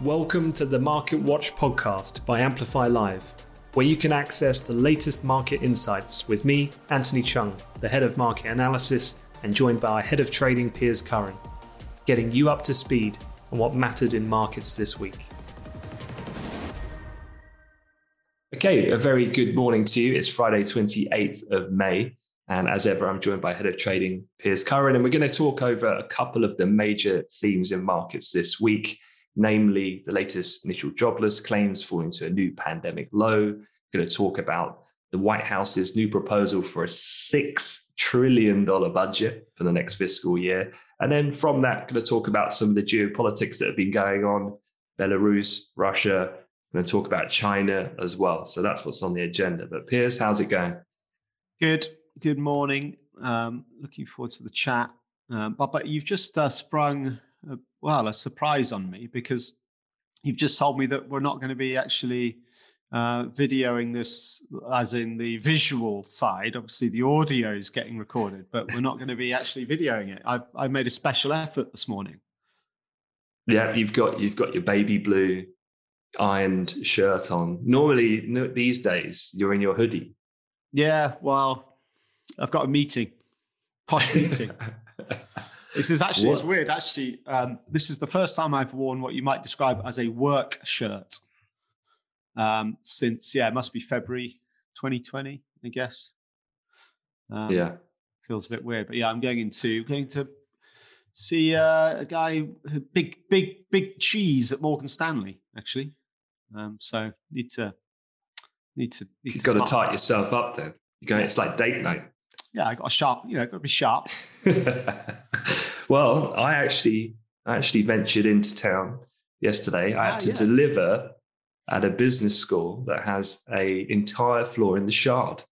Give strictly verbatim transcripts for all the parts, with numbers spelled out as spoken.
Welcome to the Market Watch podcast by Amplify Live, where you can access the latest market insights with me, Anthony Chung, the head of market analysis, and joined by our head of trading, Piers Curran, getting you up to speed on what mattered in markets this week. Okay, a very good morning to you. It's Friday, twenty-eighth of May. And as ever, I'm joined by head of trading, Piers Curran, and we're going to talk over a couple of the major themes in markets this week. Namely, the latest initial jobless claims falling to a new pandemic low. We're going to talk about the White House's new proposal for a six trillion dollars budget for the next fiscal year. And then from that, going to talk about some of the geopolitics that have been going on, Belarus, Russia. We're going to talk about China as well. So that's what's on the agenda. But Piers, how's it going? Good. Good morning. Um, looking forward to the chat. Um, but, but you've just uh, sprung... Uh, well, a surprise on me, because you've just told me that we're not going to be actually uh, videoing this, as in the visual side. Obviously, the audio is getting recorded, but we're not going to be actually videoing it. I've, I've made a special effort this morning. Yeah, you've got you've got your baby blue ironed shirt on. Normally, no, these days, you're in your hoodie. Yeah, well, I've got a meeting, posh meeting. This is actually, what? It's weird, actually. Um, this is the first time I've worn what you might describe as a work shirt um, since, yeah, it must be February twenty twenty, I guess. Um, yeah. Feels a bit weird, but yeah, I'm going into, going to see uh, a guy, big, big, big cheese at Morgan Stanley, actually. Um, so need to, need to. Need You've to got to tighten yourself up then. You're going, it's like date night. Yeah, I got a sharp, you know, got to be sharp. Well, I actually, I actually ventured into town yesterday. I ah, had to yeah. deliver at a business school that has a entire floor in the Shard.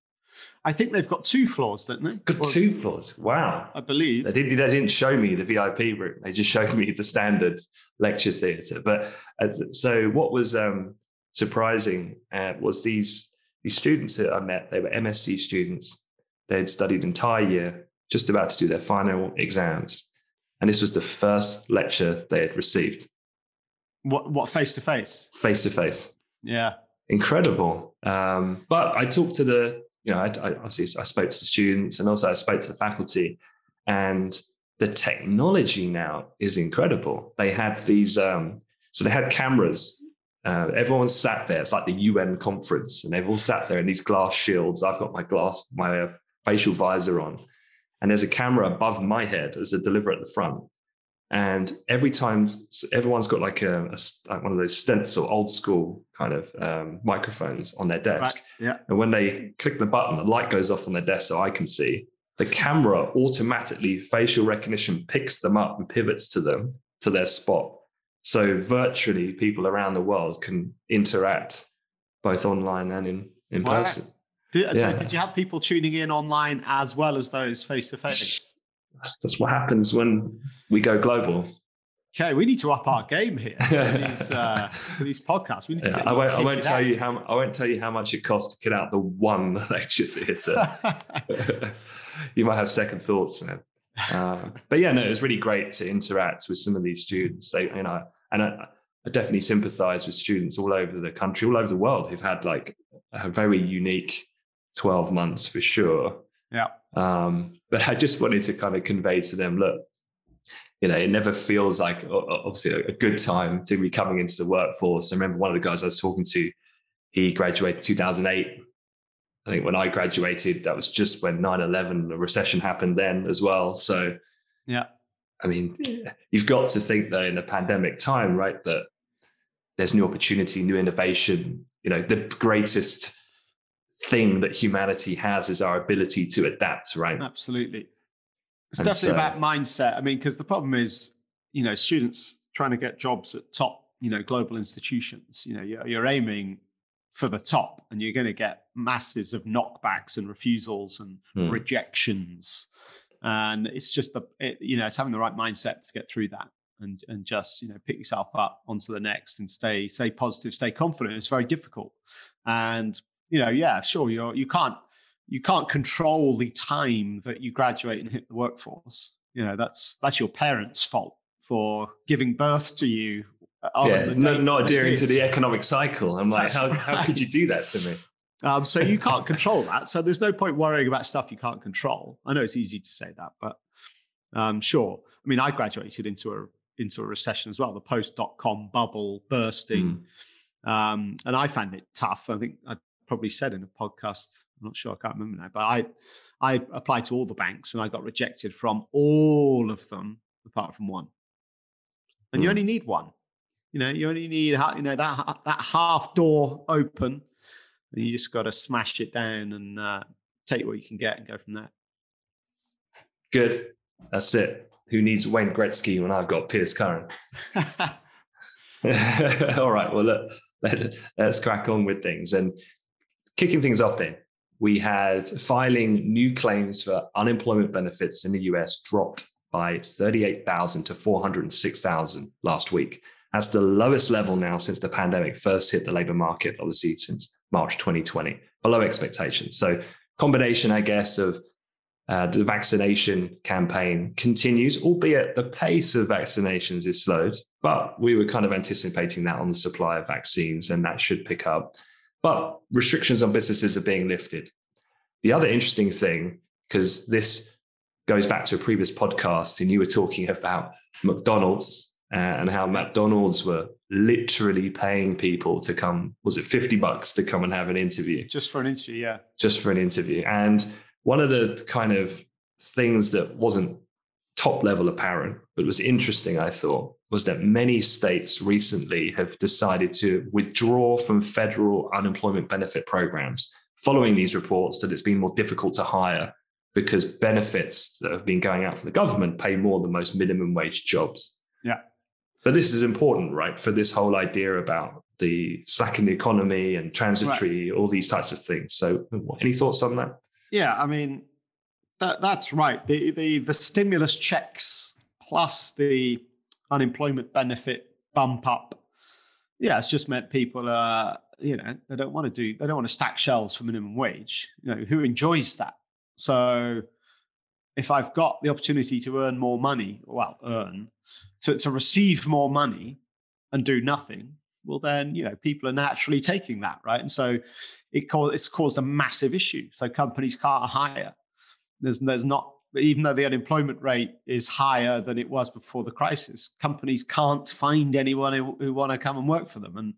I think they've got two floors, don't they? Got or, two floors. Wow, I believe they didn't. They didn't show me the V I P room. They just showed me the standard lecture theatre. But so, what was um, surprising uh, was these these students that I met. They were M S c students. They'd studied an entire year, just about to do their final exams. And this was the first lecture they had received. What, what, face-to-face? Face-to-face. Yeah. Incredible. Um, but I talked to the, you know, I, I, obviously I spoke to the students, and also I spoke to the faculty. And the technology now is incredible. They had these, um, so they had cameras. Uh, everyone sat there. It's like the U N conference. And they've all sat there in these glass shields. I've got my glass, my... Uh, facial visor on, and there's a camera above my head as the deliverer at the front. And every time, everyone's got like a, a like one of those stencil, old school kind of um, microphones on their desk. Right. Yeah. And when they click the button, the light goes off on their desk, so I can see. The camera automatically, facial recognition, picks them up and pivots to them to their spot. So virtually, people around the world can interact both online and in in wow. person. Did, yeah. so did you have people tuning in online as well as those face-to-face? That's, that's what happens when we go global. Okay, we need to up our game here for these, uh, for these podcasts. We need to yeah, get I won't, I won't tell out. you how I won't tell you how much it costs to get out the one lecture theatre. You might have second thoughts then. Uh, but yeah, no, it was really great to interact with some of these students. They, you know, and I, I definitely sympathise with students all over the country, all over the world, who've had like a very unique twelve months for sure. Yeah. Um, but I just wanted to kind of convey to them, look, you know, it never feels like obviously a good time to be coming into the workforce. I remember one of the guys I was talking to, he graduated in two thousand eight. I think when I graduated, that was just when nine eleven, the recession happened then as well. So, yeah, I mean, you've got to think though in a pandemic time, right, that there's new opportunity, new innovation. You know, the greatest thing that humanity has is our ability to adapt, right? Absolutely. It's and definitely so, about mindset. I mean, because the problem is, you know, students trying to get jobs at top, you know, global institutions, you know, you're, you're aiming for the top and you're going to get masses of knockbacks and refusals and mm. rejections. And it's just, the it, you know, it's having the right mindset to get through that and, and just, you know, pick yourself up onto the next and stay, stay positive, stay confident. It's very difficult. And, you know, yeah, sure, you're, you can't, You can't control the time that you graduate and hit the workforce. You know, that's that's your parents' fault for giving birth to you. Yeah, no, not adhering to the economic cycle. I'm like, how, right. how could you do that to me? Um, so you can't control that. So there's no point worrying about stuff you can't control. I know it's easy to say that, but um, sure. I mean, I graduated into a into a recession as well, the post dot com bubble bursting. Mm. Um, and I found it tough. I think I probably said in a podcast, I'm not sure, I can't remember now, but I I applied to all the banks and I got rejected from all of them apart from one. And mm. you only need one. You know, you only need, you know, that that half door open and you just got to smash it down and uh, take what you can get and go from there. Good. That's it. Who needs Wayne Gretzky when I've got Piers Curran? All right, well, look, let, let's crack on with things. And kicking things off then, we had filing new claims for unemployment benefits in the U S dropped by thirty-eight thousand to four hundred six thousand last week. That's the lowest level now since the pandemic first hit the labor market, obviously since March twenty twenty, below expectations. So combination, I guess, of uh, the vaccination campaign continues, albeit the pace of vaccinations is slowed, but we were kind of anticipating that on the supply of vaccines and that should pick up. But restrictions on businesses are being lifted. The other interesting thing, because this goes back to a previous podcast and you were talking about McDonald's and how McDonald's were literally paying people to come, was it fifty bucks to come and have an interview? Just for an interview, yeah. Just for an interview. And one of the kind of things that wasn't top level apparent, but was interesting, I thought, was that many states recently have decided to withdraw from federal unemployment benefit programs following these reports that it's been more difficult to hire because benefits that have been going out from the government pay more than most minimum wage jobs. Yeah. But this is important, right, for this whole idea about the slackened economy and transitory, right, all these types of things. So any thoughts on that? Yeah, I mean, that, that's right. The, the, the stimulus checks plus the unemployment benefit bump up. Yeah, it's just meant people are, uh, you know, they don't want to do, they don't want to stack shelves for minimum wage. You know, who enjoys that? So if I've got the opportunity to earn more money, well, earn, to, to receive more money and do nothing, well, then, you know, people are naturally taking that, right? And so it co- it's caused a massive issue. So companies can't hire. There's, there's not, even though the unemployment rate is higher than it was before the crisis, companies can't find anyone who, who want to come and work for them. And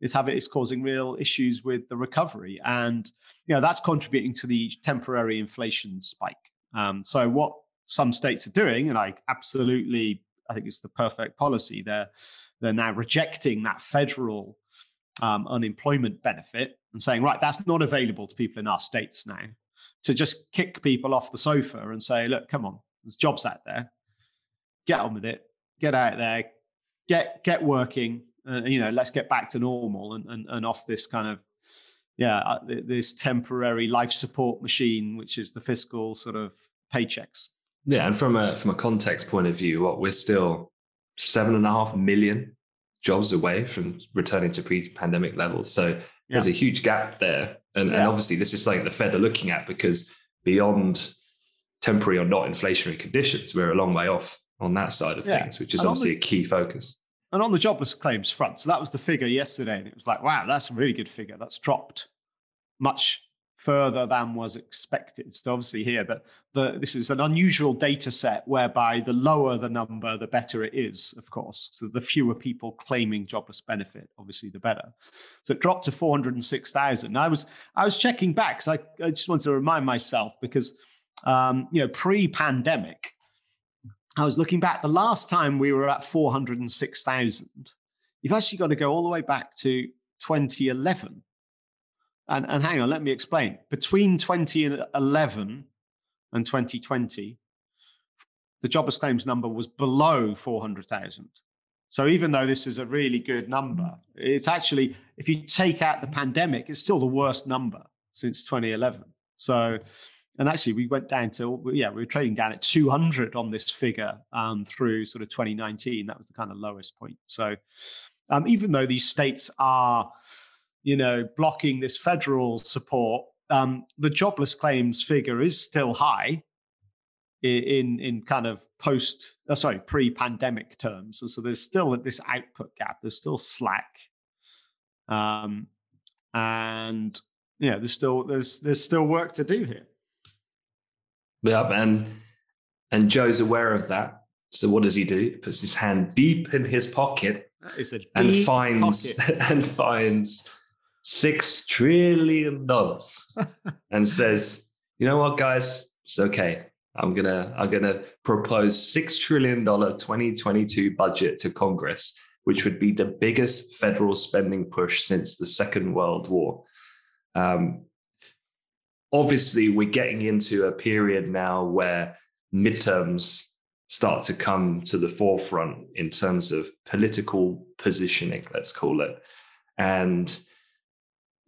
it's having, it's causing real issues with the recovery. And, you know, that's contributing to the temporary inflation spike. Um, so what some states are doing, and I absolutely, I think it's the perfect policy, they're, they're now rejecting that federal um, unemployment benefit and saying, right, that's not available to people in our states now. To just kick people off the sofa and say, look, come on, there's jobs out there. Get on with it. Get out there. Get get working. Uh, you know, let's get back to normal and and, and off this kind of, yeah, uh, this temporary life support machine, which is the fiscal sort of paychecks. Yeah, and from a from a context point of view, what we're still seven and a half million jobs away from returning to pre-pandemic levels. So yeah. there's a huge gap there. And, yeah. and obviously this is something the Fed are looking at, because beyond temporary or not inflationary conditions, we're a long way off on that side of yeah. things, which is and obviously the, a key focus. And on the jobless claims front, so that was the figure yesterday. And it was like, wow, that's a really good figure. That's dropped much further than was expected. So obviously here, that the, this is an unusual data set whereby the lower the number, the better it is, of course. So the fewer people claiming jobless benefit, obviously the better. So it dropped to four hundred six thousand. I was I was checking back, because I, I just wanted to remind myself, because um, you know, pre-pandemic, I was looking back, the last time we were at four hundred six thousand, you've actually got to go all the way back to twenty eleven. And, and hang on, let me explain. Between twenty eleven and twenty twenty, the jobless claims number was below four hundred thousand. So even though this is a really good number, it's actually, if you take out the pandemic, it's still the worst number since twenty eleven. So, and actually we went down to, yeah, we were trading down at two hundred on this figure um, through sort of twenty nineteen. That was the kind of lowest point. So um, even though these states are, you know, blocking this federal support, um, the jobless claims figure is still high in in kind of post, oh, sorry, pre-pandemic terms. And so there's still this output gap. There's still slack, um, and yeah, there's still there's there's still work to do here. Yeah, and and Joe's aware of that. So what does he do? He puts his hand deep in his pocket it's a and finds pocket. and finds. Six trillion dollars, and says, "You know what, guys? It's okay. I'm gonna, I'm gonna propose six trillion dollar twenty twenty-two budget to Congress, which would be the biggest federal spending push since the Second World War." Um, obviously, we're getting into a period now where midterms start to come to the forefront in terms of political positioning, let's call it, and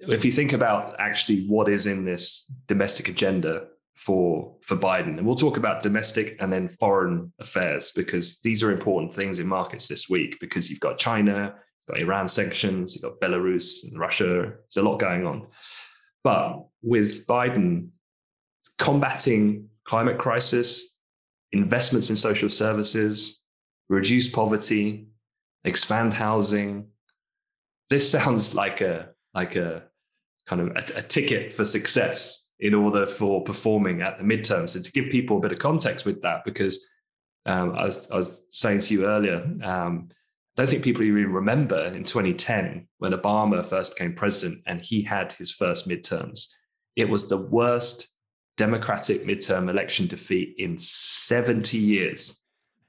if you think about actually what is in this domestic agenda for, for Biden, and we'll talk about domestic and then foreign affairs, because these are important things in markets this week, because you've got China, you've got Iran sanctions, you've got Belarus and Russia. There's a lot going on. But with Biden combating climate crisis, investments in social services, reduce poverty, expand housing, this sounds like a like a kind of a, a ticket for success in order for performing at the midterms. And to give people a bit of context with that, because um, I, was, I was saying to you earlier, um, I don't think people even remember in twenty ten when Obama first became president and he had his first midterms. It was the worst Democratic midterm election defeat in seventy years.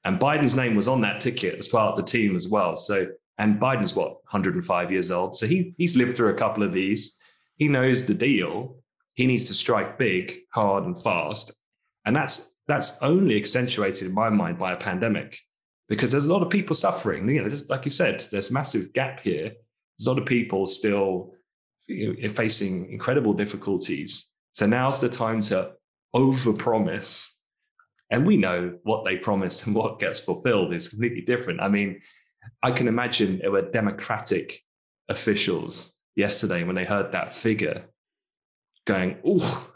And Biden's name was on that ticket as part of the team as well. So And Biden's, what, one hundred five years old. So he he's lived through a couple of these. He knows the deal. He needs to strike big, hard and fast. And that's that's only accentuated in my mind by a pandemic, because there's a lot of people suffering. You know, just like you said, there's a massive gap here. There's a lot of people still, you know, facing incredible difficulties. So now's the time to overpromise. And we know what they promise and what gets fulfilled is completely different. I mean, I can imagine there were Democratic officials yesterday when they heard that figure going, oh,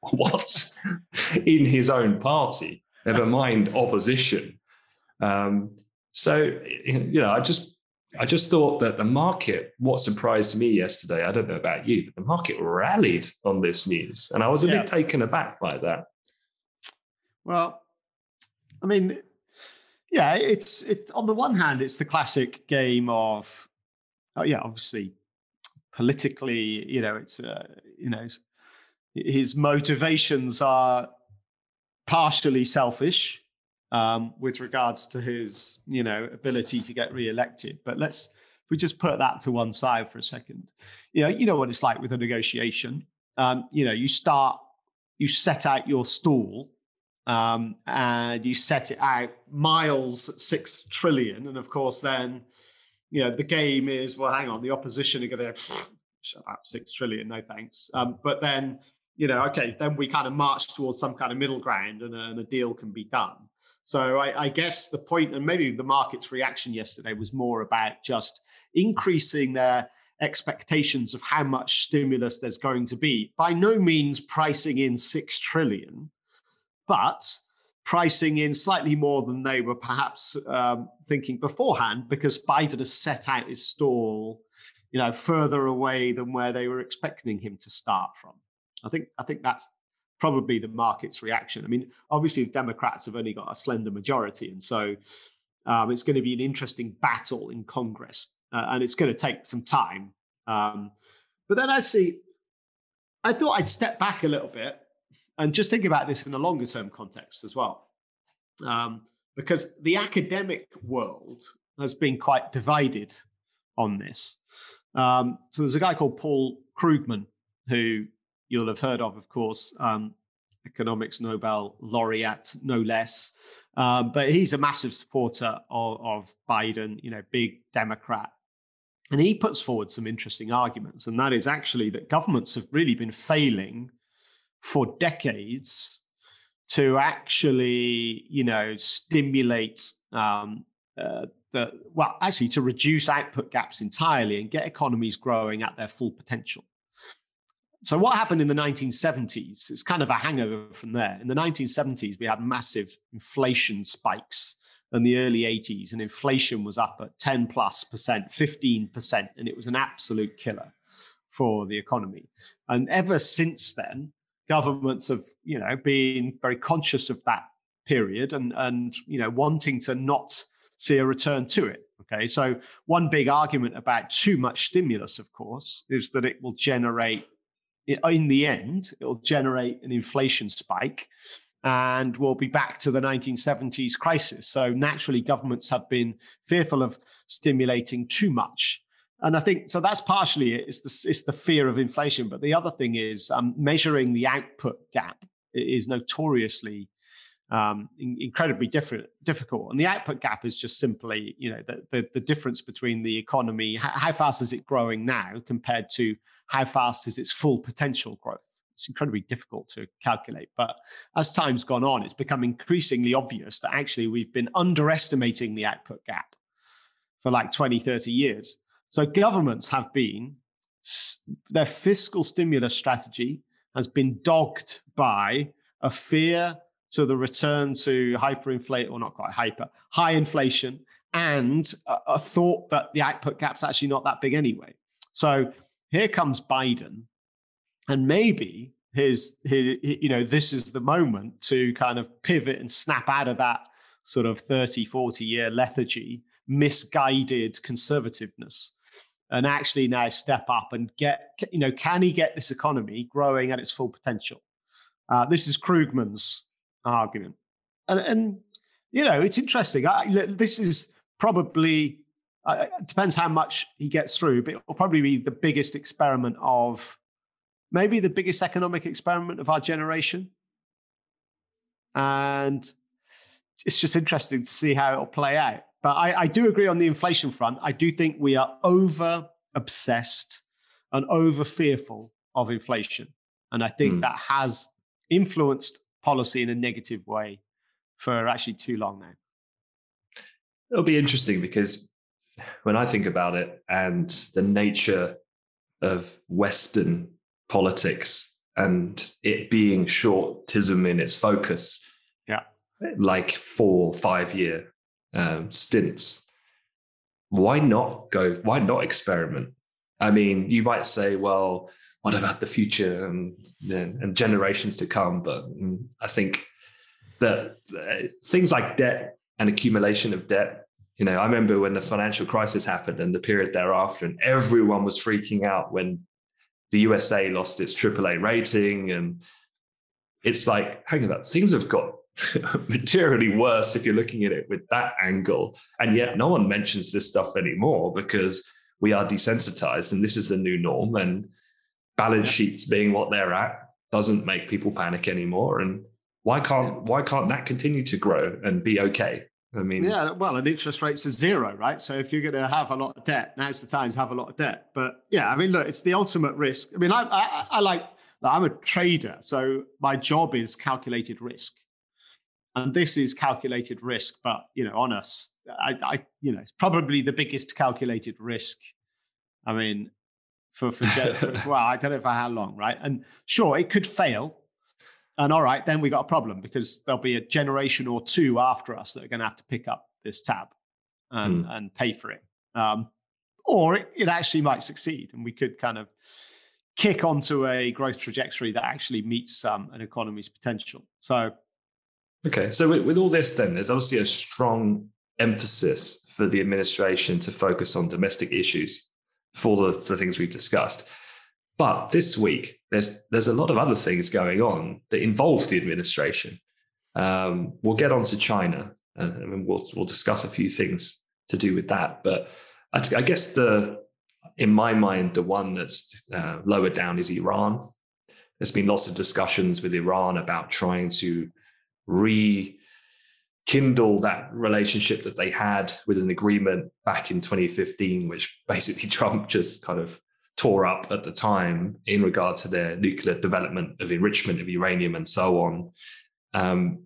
what? In his own party, never mind opposition. Um, so, you know, I just I just thought that the market, what surprised me yesterday, I don't know about you, but the market rallied on this news. And I was a yeah. bit taken aback by that. Well, I mean... Yeah, it's it. On the one hand, it's the classic game of, oh yeah, obviously, politically, you know, it's uh, you know, his motivations are partially selfish um, with regards to his, you know, ability to get re-elected. But let's if we just put that to one side for a second. You know, you know what it's like with a negotiation. Um, you know, you start, you set out your stall. Um, and you set it out miles, six trillion. And of course, then, you know, the game is, well, hang on, the opposition are going to shut up, six trillion, no thanks. Um, but then, you know, okay, then we kind of march towards some kind of middle ground and a, and a deal can be done. So I, I guess the point, and maybe the market's reaction yesterday was more about just increasing their expectations of how much stimulus there's going to be. By no means pricing in six trillion, but pricing in slightly more than they were perhaps um, thinking beforehand, because Biden has set out his stall, you know, further away than where they were expecting him to start from. I think I think that's probably the market's reaction. I mean, obviously, the Democrats have only got a slender majority, and so um, it's going to be an interesting battle in Congress, uh, and it's going to take some time. Um, but then actually, I thought I'd step back a little bit and just think about this in a longer term context as well, um, because the academic world has been quite divided on this. Um, so there's a guy called Paul Krugman, who you'll have heard of, of course, um, economics Nobel laureate, no less. Um, but he's a massive supporter of, of Biden, you know, big Democrat. And he puts forward some interesting arguments. And that is actually that governments have really been failing for decades to actually, you know, stimulate um, uh, the, well, actually to reduce output gaps entirely and get economies growing at their full potential. So what happened in the nineteen seventies, it's kind of a hangover from there. In the nineteen seventies, we had massive inflation spikes in the early eighties, and inflation was up at ten plus percent, fifteen percent, and it was an absolute killer for the economy. And ever since then, governments have, you know, been very conscious of that period and, and you know, wanting to not see a return to it. Okay, so one big argument about too much stimulus, of course, is that it will generate, in the end, it'll generate an inflation spike and we'll be back to the nineteen seventies crisis. So naturally, governments have been fearful of stimulating too much. And I think, so that's partially it. It's the, it's the fear of inflation. But the other thing is um, measuring the output gap is notoriously um, in, incredibly different, difficult. And the output gap is just simply, you know, the, the, the difference between the economy, how, how fast is it growing now compared to how fast is its full potential growth? It's incredibly difficult to calculate. But as time's gone on, it's become increasingly obvious that actually we've been underestimating the output gap for like twenty, thirty years. So governments have been, their fiscal stimulus strategy has been dogged by a fear to the return to hyperinflation, or not quite hyper, high inflation, and a, a thought that the output gap's actually not that big anyway. So here comes Biden, and maybe his, his, you know, this is the moment to kind of pivot and snap out of that sort of thirty, forty year lethargy, misguided conservativeness, and actually now step up and get, you know, can he get this economy growing at its full potential? Uh, this is Krugman's argument. And, and you know, it's interesting. I, this is probably... Uh, it depends how much he gets through, but it will probably be the biggest experiment of, maybe the biggest economic experiment of our generation. And it's just interesting to see how it will play out. But I, I do agree on the inflation front. I do think we are over-obsessed and over-fearful of inflation. And I think mm. that has influenced policy in a negative way for actually too long now. It'll be interesting because when I think about it and the nature of Western politics and it being short-tism in its focus, yeah, like four, five-year um, stints, why not go, why not experiment? I mean, you might say, well, what about the future and, and, and generations to come? But I think that things like debt and accumulation of debt, you know, I remember when the financial crisis happened and the period thereafter, and everyone was freaking out when the U S A lost its triple A rating. And it's like, hang on, things have got materially worse if you're looking at it with that angle. And yet no one mentions this stuff anymore because we are desensitized and this is the new norm. And balance sheets being what they're at doesn't make people panic anymore. And why can't, why can't that continue to grow and be okay? I mean, yeah, well, and interest rates are zero, right? So if you're going to have a lot of debt, now's the time to have a lot of debt. But yeah, I mean, look, it's the ultimate risk. I mean, I, I, I like I'm a trader, so my job is calculated risk. And this is calculated risk, but, you know, on us, I, I, you know, it's probably the biggest calculated risk. I mean, for, for, for well, I don't know for how long, right? And sure, it could fail. And all right, then we got a problem because there'll be a generation or two after us that are going to have to pick up this tab and, mm. and pay for it. Um, or it, it actually might succeed, and we could kind of kick onto a growth trajectory that actually meets um, an economy's potential. So, okay. So with, with all this, then, there's obviously a strong emphasis for the administration to focus on domestic issues for the, the things we've discussed. But this week, there's there's a lot of other things going on that involve the administration. Um, we'll get on to China, and, and we'll we'll discuss a few things to do with that. But I, I guess the in my mind, the one that's uh, lower down is Iran. There's been lots of discussions with Iran about trying to rekindle that relationship that they had with an agreement back in twenty fifteen, which basically Trump just kind of tore up at the time in regard to their nuclear development of enrichment of uranium and so on. Um,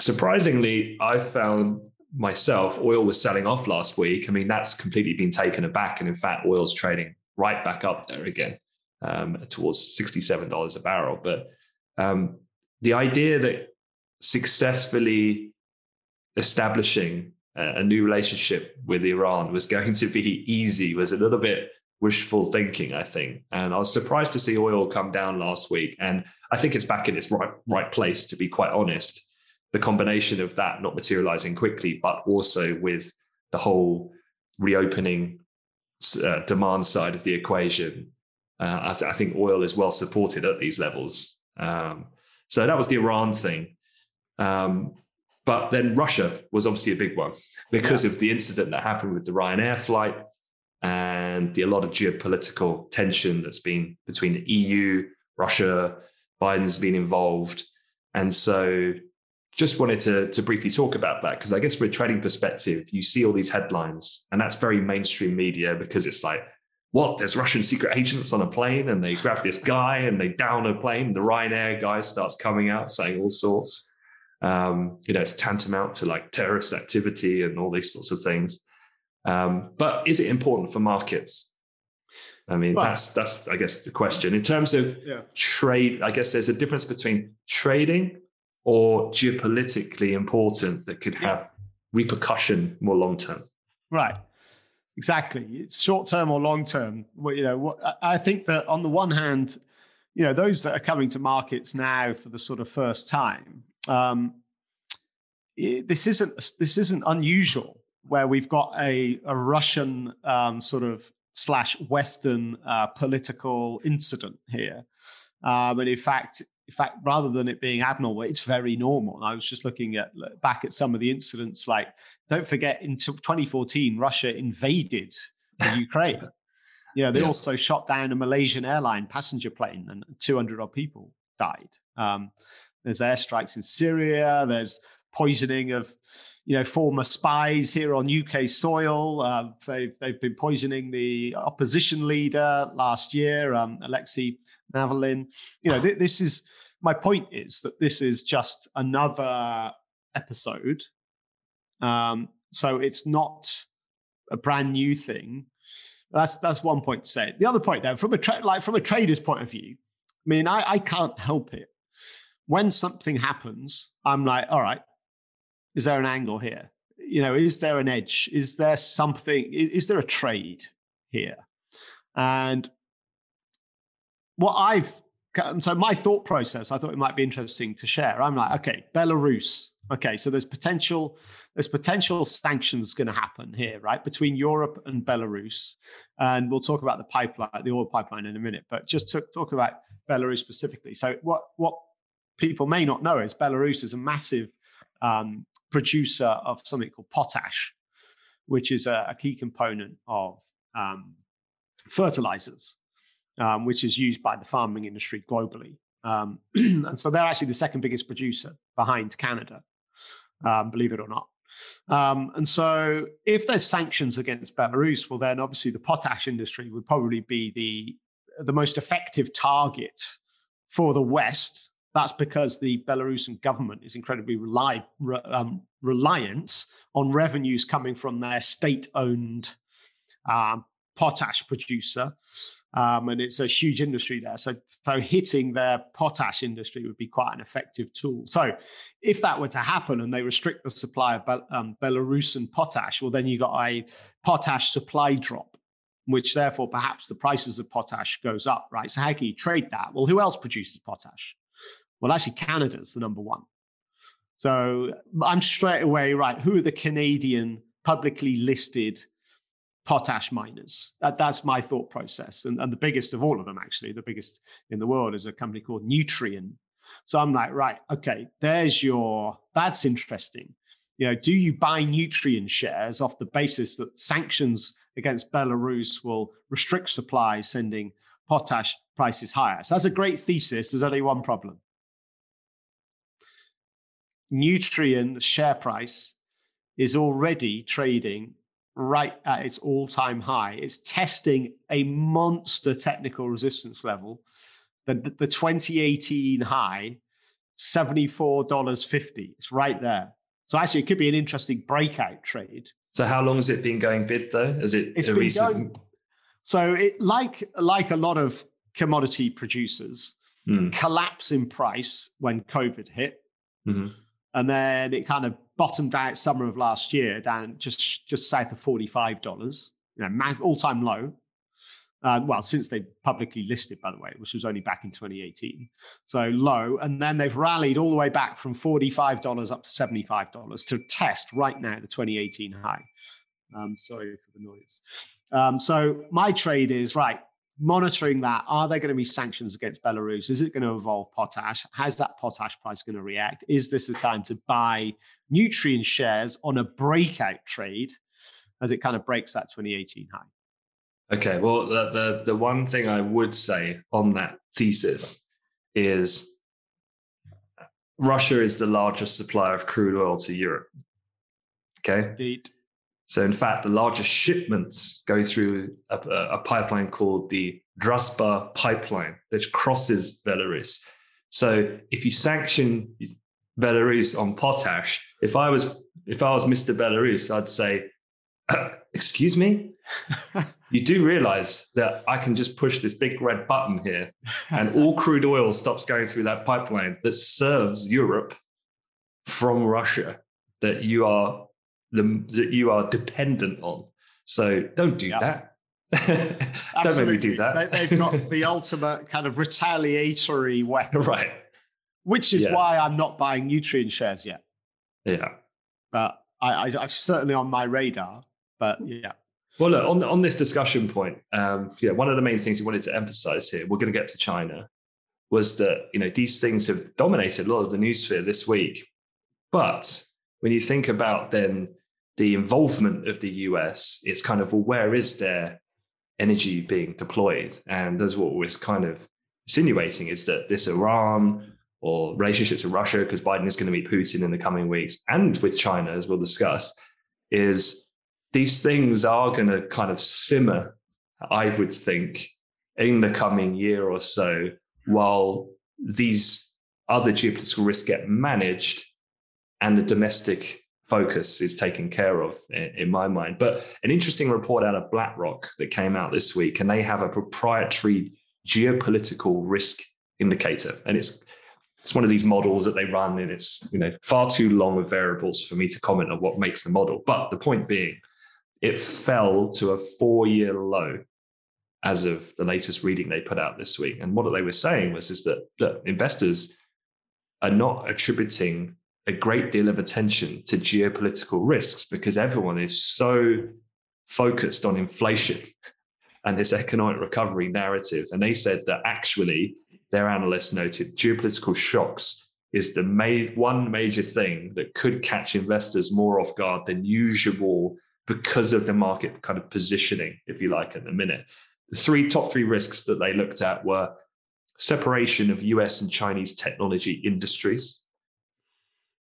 surprisingly, I found myself, oil was selling off last week. I mean, that's completely been taken aback. And in fact, oil's trading right back up there again, um, towards sixty-seven dollars a barrel. But um, the idea that successfully establishing a new relationship with Iran was going to be easy was a little bit wishful thinking, I think. And I was surprised to see oil come down last week. And I think it's back in its right, right place, to be quite honest. The combination of that not materializing quickly, but also with the whole reopening uh, demand side of the equation, uh, I, th- I think oil is well supported at these levels. Um, so that was the Iran thing. Um, but then Russia was obviously a big one because yeah. of the incident that happened with the Ryanair flight and the a lot of geopolitical tension that's been between the E U, Russia, Biden's been involved. And so just wanted to, to briefly talk about that, because I guess from a trading perspective, you see all these headlines, and that's very mainstream media because it's like, what, there's Russian secret agents on a plane and they grab this guy and they down a plane. The Ryanair guy starts coming out saying all sorts. Um, you know, it's tantamount to like terrorist activity and all these sorts of things. Um, but is it important for markets? I mean, well, that's, that's I guess, the question. In terms of yeah. trade, I guess there's a difference between trading or geopolitically important that could have yeah. repercussion more long-term. Right, exactly. It's short-term or long-term. Well, you know, what, I think that on the one hand, you know, those that are coming to markets now for the sort of first time, um, it, this isn't this isn't unusual, where we've got a, a Russian um, sort of slash Western uh, political incident here. Um, and in fact, In fact, rather than it being abnormal, it's very normal. And I was just looking at back at some of the incidents. Like, don't forget, in twenty fourteen, Russia invaded the Ukraine. You know, they yeah. also shot down a Malaysian airline passenger plane, and two hundred odd people died. Um, there's airstrikes in Syria. There's poisoning of, you know, former spies here on U K soil. Uh, they've they've been poisoning the opposition leader last year, um, Alexei Navalny. You know, th- this is, my point is that this is just another episode. Um, so it's not a brand new thing. That's that's one point to say. The other point, though, from a tra- like from a trader's point of view, I mean, I, I can't help it. When something happens, I'm like, all right, is there an angle here? You know, is there an edge? Is there something? Is, is there a trade here? And What I've, so my thought process, I thought it might be interesting to share. I'm like, okay, Belarus. Okay, so there's potential, there's potential sanctions going to happen here, right? Between Europe and Belarus. And we'll talk about the pipeline, the oil pipeline in a minute, but just to talk about Belarus specifically. So what, what people may not know is Belarus is a massive um, producer of something called potash, which is a, a key component of um, fertilizers. Um, which is used by the farming industry globally. Um, and so they're actually the second biggest producer behind Canada, um, believe it or not. Um, and so if there's sanctions against Belarus, well, then obviously the potash industry would probably be the the most effective target for the West. That's because the Belarusian government is incredibly rely, re, um, reliant on revenues coming from their state-owned um, potash producer. Um, and it's a huge industry there. So, so hitting their potash industry would be quite an effective tool. So if that were to happen and they restrict the supply of Be- um, Belarusian potash, well, then you got a potash supply drop, which therefore perhaps the prices of potash goes up, right? So how can you trade that? Well, who else produces potash? Well, actually, Canada's the number one. So I'm straight away, right, who are the Canadian publicly listed potash miners? That, that's my thought process. And, and the biggest of all of them, actually, the biggest in the world is a company called Nutrien. So I'm like, right, okay, there's your, that's interesting. You know, do you buy Nutrien shares off the basis that sanctions against Belarus will restrict supply, sending potash prices higher? So that's a great thesis. There's only one problem. Nutrien share price is already trading right at its all-time high. It's testing a monster technical resistance level. The, the twenty eighteen high, seventy-four dollars and fifty cents. It's right there. So actually, it could be an interesting breakout trade. So how long has it been going bid, though? Is it it's a been recent? Going, so it, like, like a lot of commodity producers, mm. collapse in price when COVID hit. Mm-hmm. And then it kind of bottomed out summer of last year down just just south of forty-five dollars, you know, all-time low. Uh, well, since they publicly listed, by the way, which was only back in twenty eighteen. So low. And then they've rallied all the way back from forty-five dollars up to seventy-five dollars to test right now the twenty eighteen high. Um, sorry for the noise. Um, so my trade is, right, monitoring that. Are there going to be sanctions against Belarus? Is it going to involve potash? How's that potash price going to react? Is this the time to buy Nutrien shares on a breakout trade as it kind of breaks that twenty eighteen high? Okay. Well, the the, the one thing I would say on that thesis is Russia is the largest supplier of crude oil to Europe. Okay. Indeed. So, in fact, the largest shipments go through a, a pipeline called the Druzhba pipeline, which crosses Belarus. So, if you sanction Belarus on potash, if I was if I was Mister Belarus, I'd say, "Excuse me, you do realize that I can just push this big red button here, and all crude oil stops going through that pipeline that serves Europe from Russia. That you are." The, that you are dependent on. So don't do yep. that. Don't make me do that. they, they've got the ultimate kind of retaliatory weapon. Right. Which is yeah. why I'm not buying Nutrien shares yet. Yeah. But I, I, I'm certainly on my radar. But yeah. Well, look, on, on this discussion point, um, yeah, one of the main things we wanted to emphasize here, we're going to get to China, was that, you know, these things have dominated a lot of the news sphere this week. But when you think about then, the involvement of the U S, it's kind of, well, where is their energy being deployed? And that's what we're kind of insinuating is that this Iran or relationships with Russia, because Biden is going to meet Putin in the coming weeks and with China, as we'll discuss, is these things are going to kind of simmer, I would think, in the coming year or so, while these other geopolitical risks get managed and the domestic focus is taken care of, in my mind. But an interesting report out of BlackRock that came out this week, and they have a proprietary geopolitical risk indicator, and it's it's one of these models that they run, and it's, you know, far too long of variables for me to comment on what makes the model. But the point being, it fell to a four-year low as of the latest reading they put out this week. And what they were saying was is that look, investors are not attributing a great deal of attention to geopolitical risks because everyone is so focused on inflation and this economic recovery narrative. And they said that actually, their analysts noted geopolitical shocks is the ma- one major thing that could catch investors more off guard than usual because of the market kind of positioning, if you like, at the minute. The three top three risks that they looked at were separation of U S and Chinese technology industries.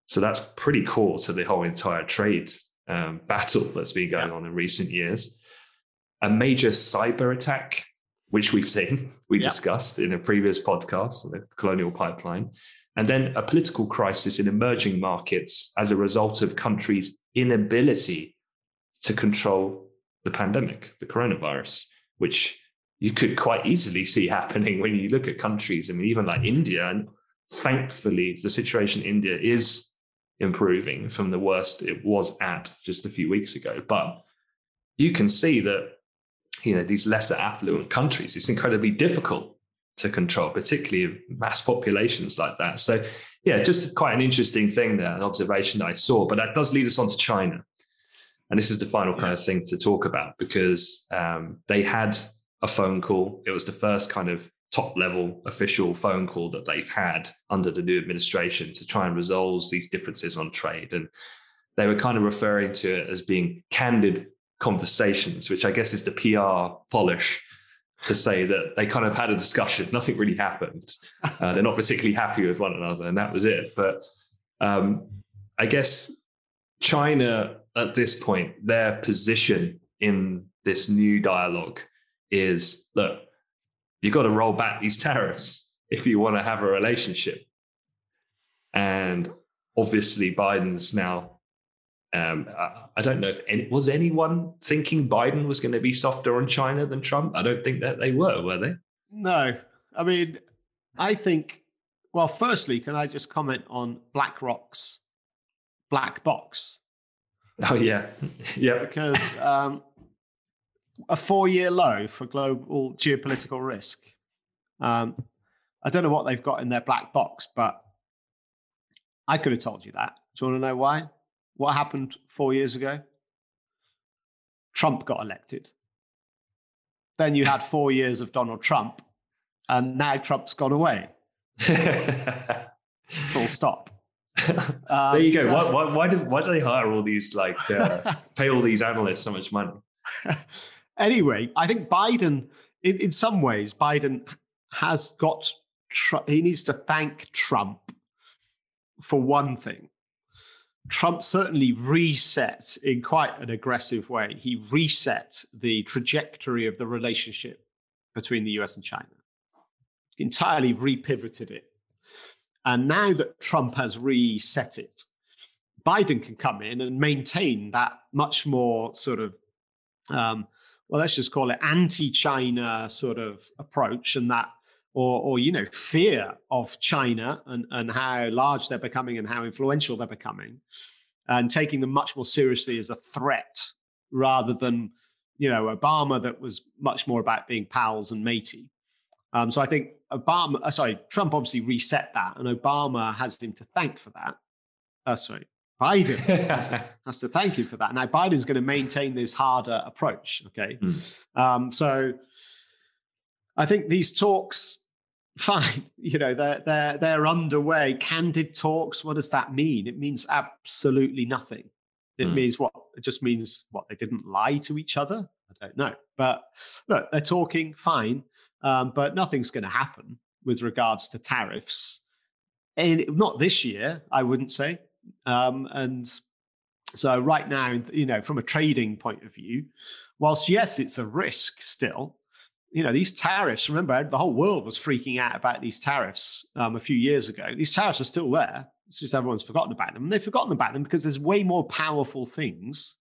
So that's pretty core to the whole entire trade um, battle that's been going yeah. on in recent years. A major cyber attack which we've seen, we yeah. discussed in a previous podcast, the colonial pipeline, and then a political crisis in emerging markets as a result of countries' inability to control the pandemic, the coronavirus, which you could quite easily see happening when you look at countries. I mean, even like India, and thankfully the situation in India is improving from the worst it was at just a few weeks ago. But you can see that, you know, these lesser affluent countries, it's incredibly difficult to control, particularly mass populations like that. So yeah, just quite an interesting thing there, an observation that I saw. But that does lead us on to China. And this is the final kind of thing to talk about, because um, they had a phone call. It was the first kind of top level official phone call that they've had under the new administration to try and resolve these differences on trade. And they were kind of referring to it as being candid conversations, which I guess is the P R polish to say that they kind of had a discussion. Nothing really happened. Uh, they're not particularly happy with one another, and that was it. But um, I guess China at this point, their position in this new dialogue is, look, you've got to roll back these tariffs if you want to have a relationship. And obviously Biden's now, um, I, I don't know if any, was anyone thinking Biden was going to be softer on China than Trump? I don't think that they were, were they? No. I mean, I think, well, firstly, can I just comment on BlackRock's black box? Oh, yeah. Yeah. Because um, a four-year low for global geopolitical risk. Um, I don't know what they've got in their black box, but I could have told you that. Do you want to know why? What happened four years ago? Trump got elected. Then you had four years of Donald Trump, and now Trump's gone away. Full stop. Um, there you go. So, why, why, why, do, why do they hire all these, like, uh, pay all these analysts so much money? Anyway, I think Biden, in, in some ways, Biden has got, tr- he needs to thank Trump for one thing. Trump certainly reset in quite an aggressive way. He reset the trajectory of the relationship between the U S and China, entirely repivoted it. And now that Trump has reset it, Biden can come in and maintain that much more sort of, um, well, let's just call it anti-China sort of approach, and that, or, or you know, fear of China and, and how large they're becoming and how influential they're becoming, and taking them much more seriously as a threat rather than, you know, Obama, that was much more about being pals and matey. Um, so I think Obama, sorry, Trump obviously reset that, and Obama has him to thank for that. Uh, sorry, Biden has, has to thank him for that. Now Biden's going to maintain this harder approach. Okay, mm. um, so I think these talks, fine, you know, they're they're they're underway. Candid talks. What does that mean? It means absolutely nothing. It mm. means what? It just means what? They didn't lie to each other. I don't know, but look, they're talking. Fine. Um, but nothing's going to happen with regards to tariffs, and not this year, I wouldn't say. Um, and so right now, you know, from a trading point of view, whilst, yes, it's a risk still, you know, these tariffs, remember, the whole world was freaking out about these tariffs um, a few years ago. These tariffs are still there. It's just everyone's forgotten about them. And they've forgotten about them because there's way more powerful things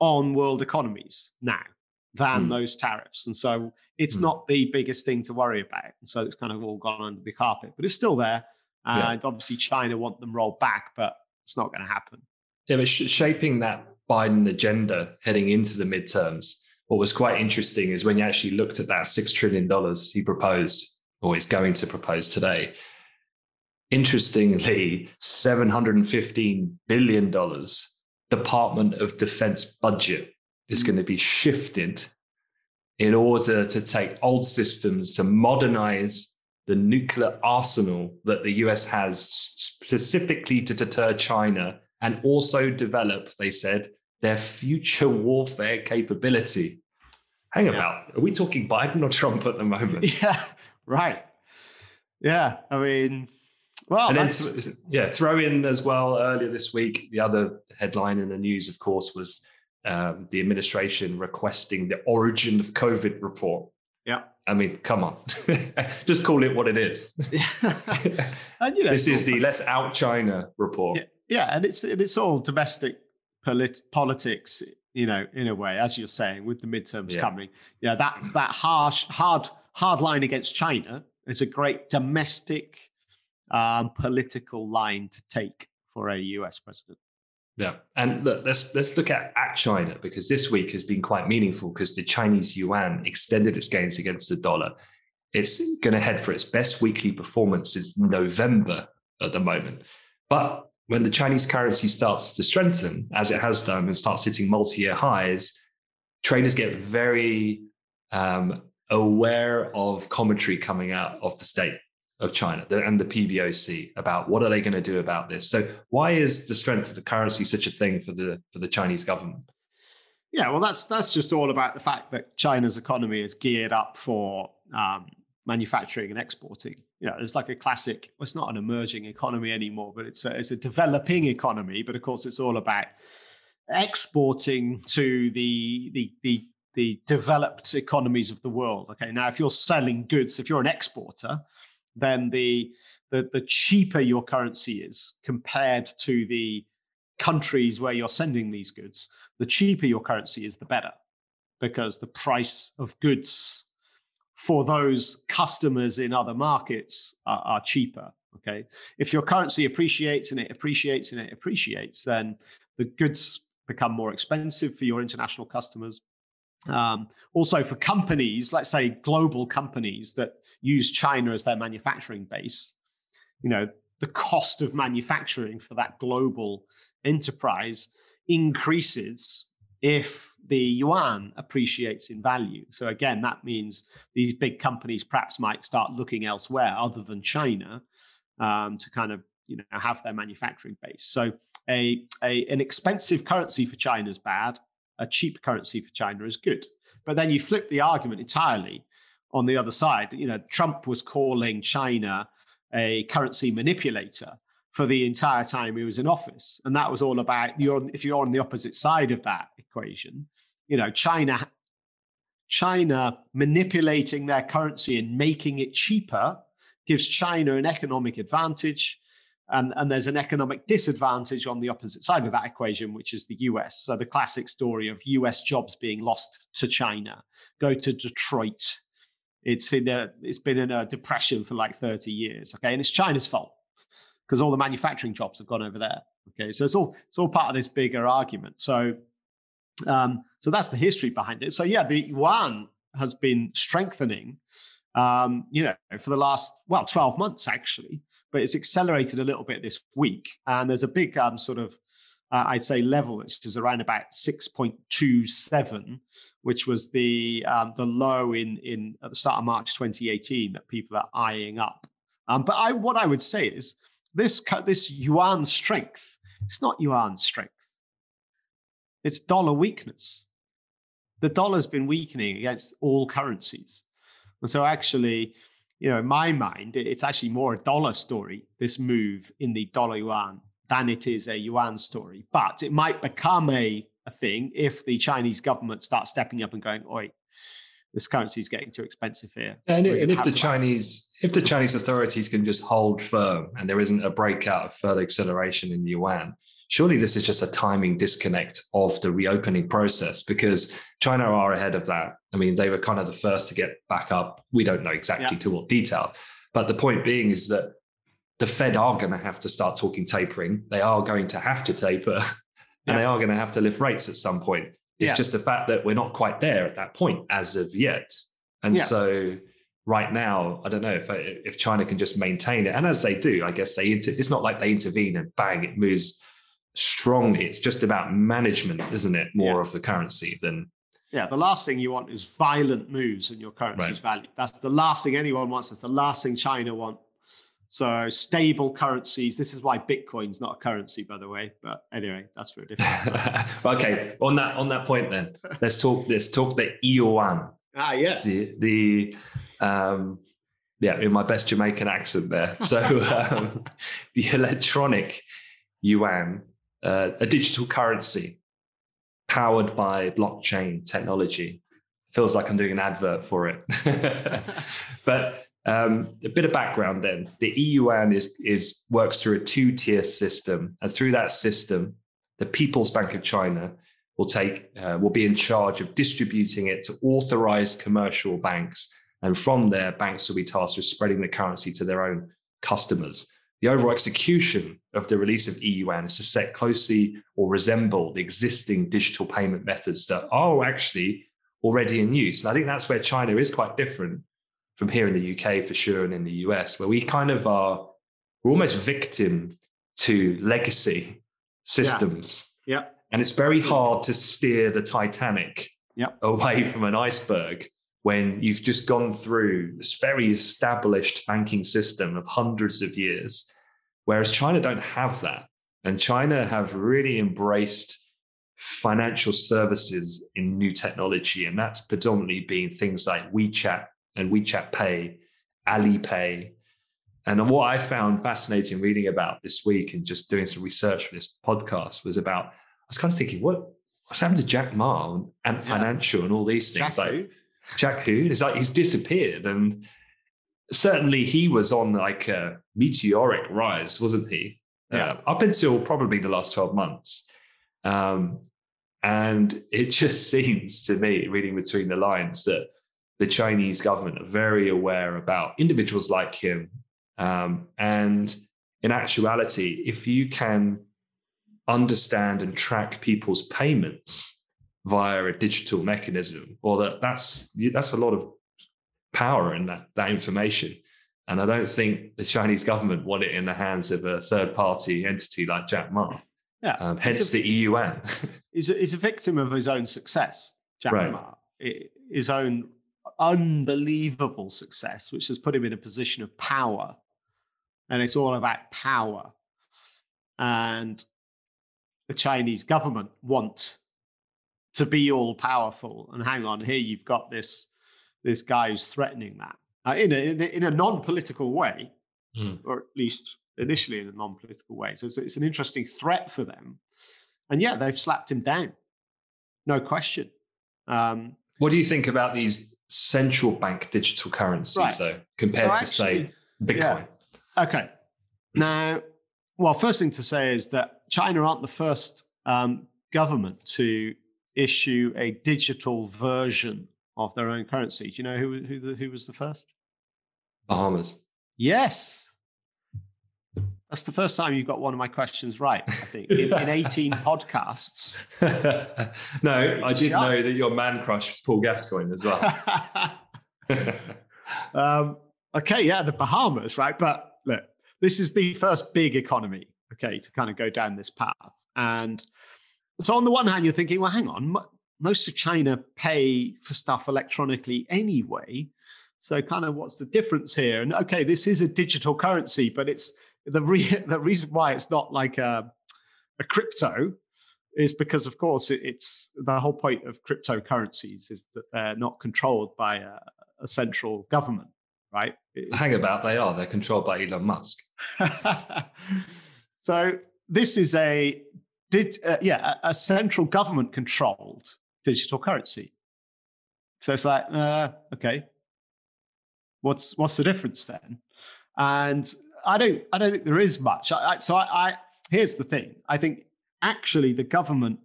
on world economies now than mm. those tariffs. And so it's mm. not the biggest thing to worry about. And so it's kind of all gone under the carpet, but it's still there. And yeah. obviously China want them rolled back, but it's not going to happen. Yeah, but sh- shaping that Biden agenda heading into the midterms, what was quite interesting is when you actually looked at that six trillion dollars he proposed, or is going to propose today, interestingly, seven hundred fifteen billion dollars Department of Defense budget is going to be shifted in order to take old systems to modernize the nuclear arsenal that the U S has, specifically to deter China, and also develop, they said, their future warfare capability. Hang yeah. about, are we talking Biden or Trump at the moment? Yeah, right. Yeah, I mean, well, and that's... Then, yeah, throw in as well, earlier this week, the other headline in the news, of course, was Um, the administration requesting the origin of COVID report Yeah. I mean, come on, just call it what it is. And, you know, this is the Let's Out China report. Yeah, yeah, and it's and it's all domestic polit- politics, you know, in a way, as you're saying, with the midterms yeah. coming. Yeah, you know, that that harsh, hard, hard line against China is a great domestic um, political line to take for a U S president. Yeah, and look, let's let's look at, at China, because this week has been quite meaningful because the Chinese yuan extended its gains against the dollar. It's going to head for its best weekly performance since November at the moment. But when the Chinese currency starts to strengthen, as it has done, and starts hitting multi-year highs, traders get very um, aware of commentary coming out of the state of China and the P B O C about what are they going to do about this. So why is the strength of the currency such a thing for the for the Chinese government? Yeah, well, that's that's just all about the fact that China's economy is geared up for um, manufacturing and exporting. You know, it's like a classic, well, it's not an emerging economy anymore, but it's a, it's a developing economy. But of course, it's all about exporting to the the the the developed economies of the world. Okay, now if you're selling goods, if you're an exporter, then the, the the cheaper your currency is compared to the countries where you're sending these goods, the cheaper your currency is, the better, because the price of goods for those customers in other markets are, are cheaper. Okay, if your currency appreciates and it appreciates and it appreciates, then the goods become more expensive for your international customers. Um, also for companies, let's say global companies that use China as their manufacturing base, you know, the cost of manufacturing for that global enterprise increases if the yuan appreciates in value. So again, that means these big companies perhaps might start looking elsewhere other than China um, to kind of, you know, have their manufacturing base. So a, a an expensive currency for China is bad. A cheap currency for China is good. But then you flip the argument entirely on the other side. You know, Trump was calling China a currency manipulator for the entire time he was in office. And that was all about, you're, if you're on the opposite side of that equation, you know, China, China manipulating their currency and making it cheaper gives China an economic advantage. And, and there's an economic disadvantage on the opposite side of that equation, which is the U S. So the classic story of U S jobs being lost to China. Go to Detroit. It's in a, it's been in a depression for like thirty years. Okay, and it's China's fault because all the manufacturing jobs have gone over there. Okay, so it's all it's all part of this bigger argument. So, um, so that's the history behind it. So yeah, the yuan has been strengthening, um, you know, for the last well twelve months actually. But it's accelerated a little bit this week. And there's a big um, sort of, uh, I'd say, level, which is around about six point two seven, which was the um, the low in, in at the start of March twenty eighteen that people are eyeing up. Um, but I, what I would say is this, this yuan strength, it's not yuan strength. It's dollar weakness. The dollar's been weakening against all currencies. And so actually... you know, in my mind, it's actually more a dollar story, this move in the dollar yuan, than it is a yuan story. But it might become a, a thing if the Chinese government starts stepping up and going, oi, this currency is getting too expensive here. And, and if the Chinese, if the Chinese authorities can just hold firm and there isn't a breakout of further acceleration in yuan, surely this is just a timing disconnect of the reopening process, because China are ahead of that. I mean, they were kind of the first to get back up. We don't know exactly yeah. to what detail. But the point being is that the Fed are going to have to start talking tapering. They are going to have to taper yeah. and they are going to have to lift rates at some point. It's yeah. just the fact that we're not quite there at that point as of yet. And yeah. so... right now, I don't know if if China can just maintain it. And as they do, I guess they inter- it's not like they intervene and bang, it moves strongly. It's just about management, isn't it? More yeah. of the currency than... Yeah, the last thing you want is violent moves in your currency's right. value. That's the last thing anyone wants. That's the last thing China wants. So stable currencies. This is why Bitcoin's not a currency, by the way. But anyway, that's for a different... Okay, on that, on that point then, let's talk let's talk the yuan. Ah, yes. The... the um, yeah, in my best Jamaican accent there. So um, the electronic yuan, uh, a digital currency powered by blockchain technology, feels like I'm doing an advert for it. But um, a bit of background then. The E U A N is, is, works through a two-tier system. And through that system, the People's Bank of China will take, uh, will be in charge of distributing it to authorized commercial banks. And from there, banks will be tasked with spreading the currency to their own customers. The overall execution of the release of E U A N is to set closely or resemble the existing digital payment methods that are actually already in use. And I think that's where China is quite different from here in the U K for sure, and in the U S, where we kind of are, we're almost victim to legacy systems. Yeah. Yeah. And it's very hard to steer the Titanic yeah. away from an iceberg when you've just gone through this very established banking system of hundreds of years, whereas China don't have that. And China have really embraced financial services in new technology, and that's predominantly been things like WeChat and WeChat Pay, Alipay. And what I found fascinating reading about this week and just doing some research for this podcast was about, I was kind of thinking, what, what's happened to Jack Ma and Ant Financial yeah. and all these things? Exactly. Like, Jack who is like he's disappeared, and certainly he was on like a meteoric rise, wasn't he? Yeah. Uh, up until probably the last twelve months, um, and it just seems to me, reading between the lines, that the Chinese government are very aware about individuals like him, um, and in actuality, if you can understand and track people's payments via a digital mechanism, or that that's that's a lot of power in that that information, and I don't think the Chinese government want it in the hands of a third party entity like Jack Ma. Yeah, um, hence a, the E U N. He's a, he's a victim of his own success, Jack right. Ma, his own unbelievable success, which has put him in a position of power, and it's all about power. And the Chinese government want to be all powerful, and hang on, here you've got this this guy who's threatening that uh, in, a, in a in a non-political way, mm. or at least initially in a non-political way. So it's, it's an interesting threat for them, and yeah, they've slapped him down, no question. Um, what do you think about these central bank digital currencies, right. though, compared so to actually, say Bitcoin? Yeah. Okay, now, well, first thing to say is that China aren't the first um, government to issue a digital version of their own currency. Do you know who who, the, who was the first? Bahamas. Yes. That's the first time you got one of my questions right, I think, in, in eighteen podcasts. No, I did shot. know that your man crush was Paul Gascoigne as well. um, okay, yeah, the Bahamas, right? But look, this is the first big economy, okay, to kind of go down this path. And so on the one hand, you're thinking, well, hang on, most of China pay for stuff electronically anyway. So kind of what's the difference here? And okay, this is a digital currency, but it's the re- the reason why it's not like a, a crypto is because, of course, it, it's the whole point of cryptocurrencies is that they're not controlled by a, a central government, right? It's, hang about, they are. They're controlled by Elon Musk. So this is a... Did uh, yeah, a, a central government-controlled digital currency. So it's like, uh, okay, what's what's the difference then? And I don't, I don't think there is much. I, I, so I, I, here's the thing: I think actually the government,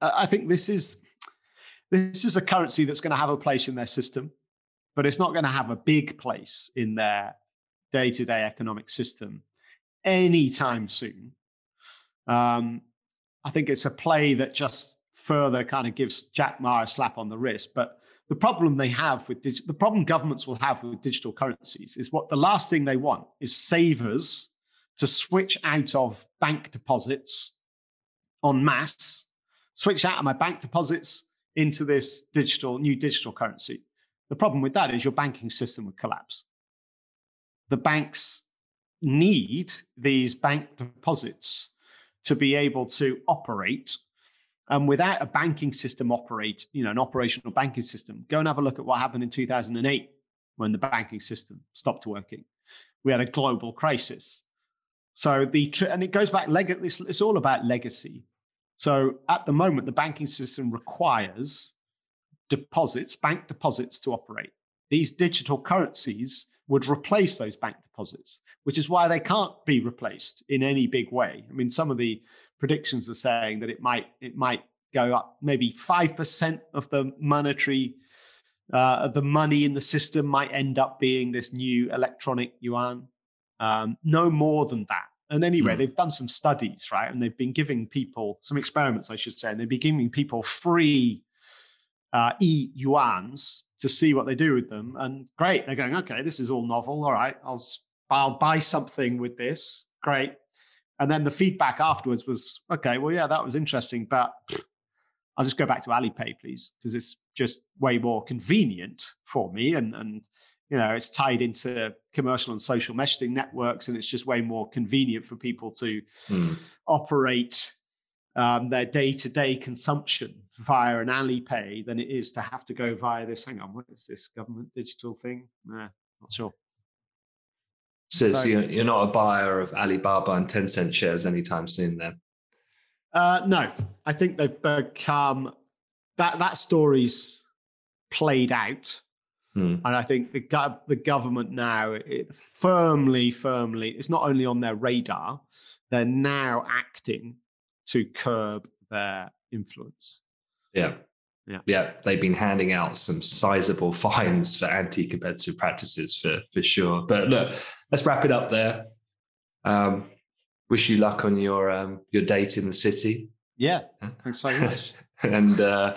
uh, I think this is this is a currency that's going to have a place in their system, but it's not going to have a big place in their day-to-day economic system anytime soon. Um, I think it's a play that just further kind of gives Jack Ma a slap on the wrist. But the problem they have with dig- the problem governments will have with digital currencies is what the last thing they want is savers to switch out of bank deposits en masse, switch out of my bank deposits into this digital new digital currency. The problem with that is your banking system would collapse. The banks need these bank deposits to be able to operate, and um, without a banking system operate, you know, an operational banking system, go and have a look at what happened in two thousand eight when the banking system stopped working. We had a global crisis. So the, and it goes back, it's, it's all about legacy. So at the moment, the banking system requires deposits, bank deposits to operate. These digital currencies would replace those bank deposits, which is why they can't be replaced in any big way. I mean, some of the predictions are saying that it might it might go up maybe five percent of the monetary, uh, the money in the system might end up being this new electronic yuan, um, no more than that. And anyway, mm. they've done some studies, right? And they've been giving people, some experiments, I should say, and they've been giving people free uh, e-yuans to see what they do with them. And great, they're going, okay, this is all novel. All right, I'll, I'll buy something with this. Great. And then the feedback afterwards was, okay, well, yeah, that was interesting, but I'll just go back to Alipay, please, because it's just way more convenient for me. And, and you know, it's tied into commercial and social messaging networks, and it's just way more convenient for people to mm. operate um, their day-to-day consumption via an Alipay than it is to have to go via this, hang on, what is this government digital thing? Nah, not sure. So, so you're not a buyer of Alibaba and Tencent shares anytime soon then? Uh, no, I think they've become, that, that story's played out. Hmm. And I think the go- the government now it firmly, firmly, it's not only on their radar, they're now acting to curb their influence. Yeah. Yeah. Yeah. They've been handing out some sizable fines for anti-competitive practices for, for sure. But look, let's wrap it up there. Um, wish you luck on your um, your date in the city. Yeah. Thanks very much. and, uh,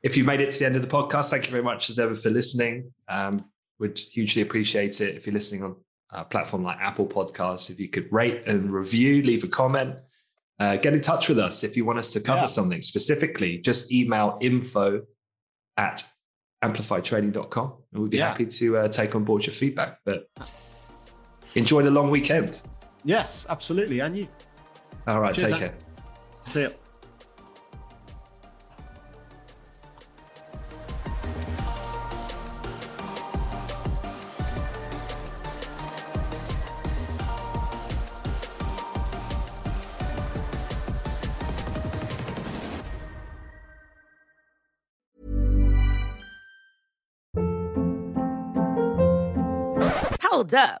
If you've made it to the end of the podcast, thank you very much as ever for listening. Um, would hugely appreciate it if you're listening on a platform like Apple Podcasts. If you could rate and review, leave a comment, uh, get in touch with us if you want us to cover yeah. something specifically. Just email info at amplify trading dot com and we'd be yeah. happy to uh, take on board your feedback. But enjoy the long weekend. Yes, absolutely. And you. All right. Cheers, take man. care. See you. Up.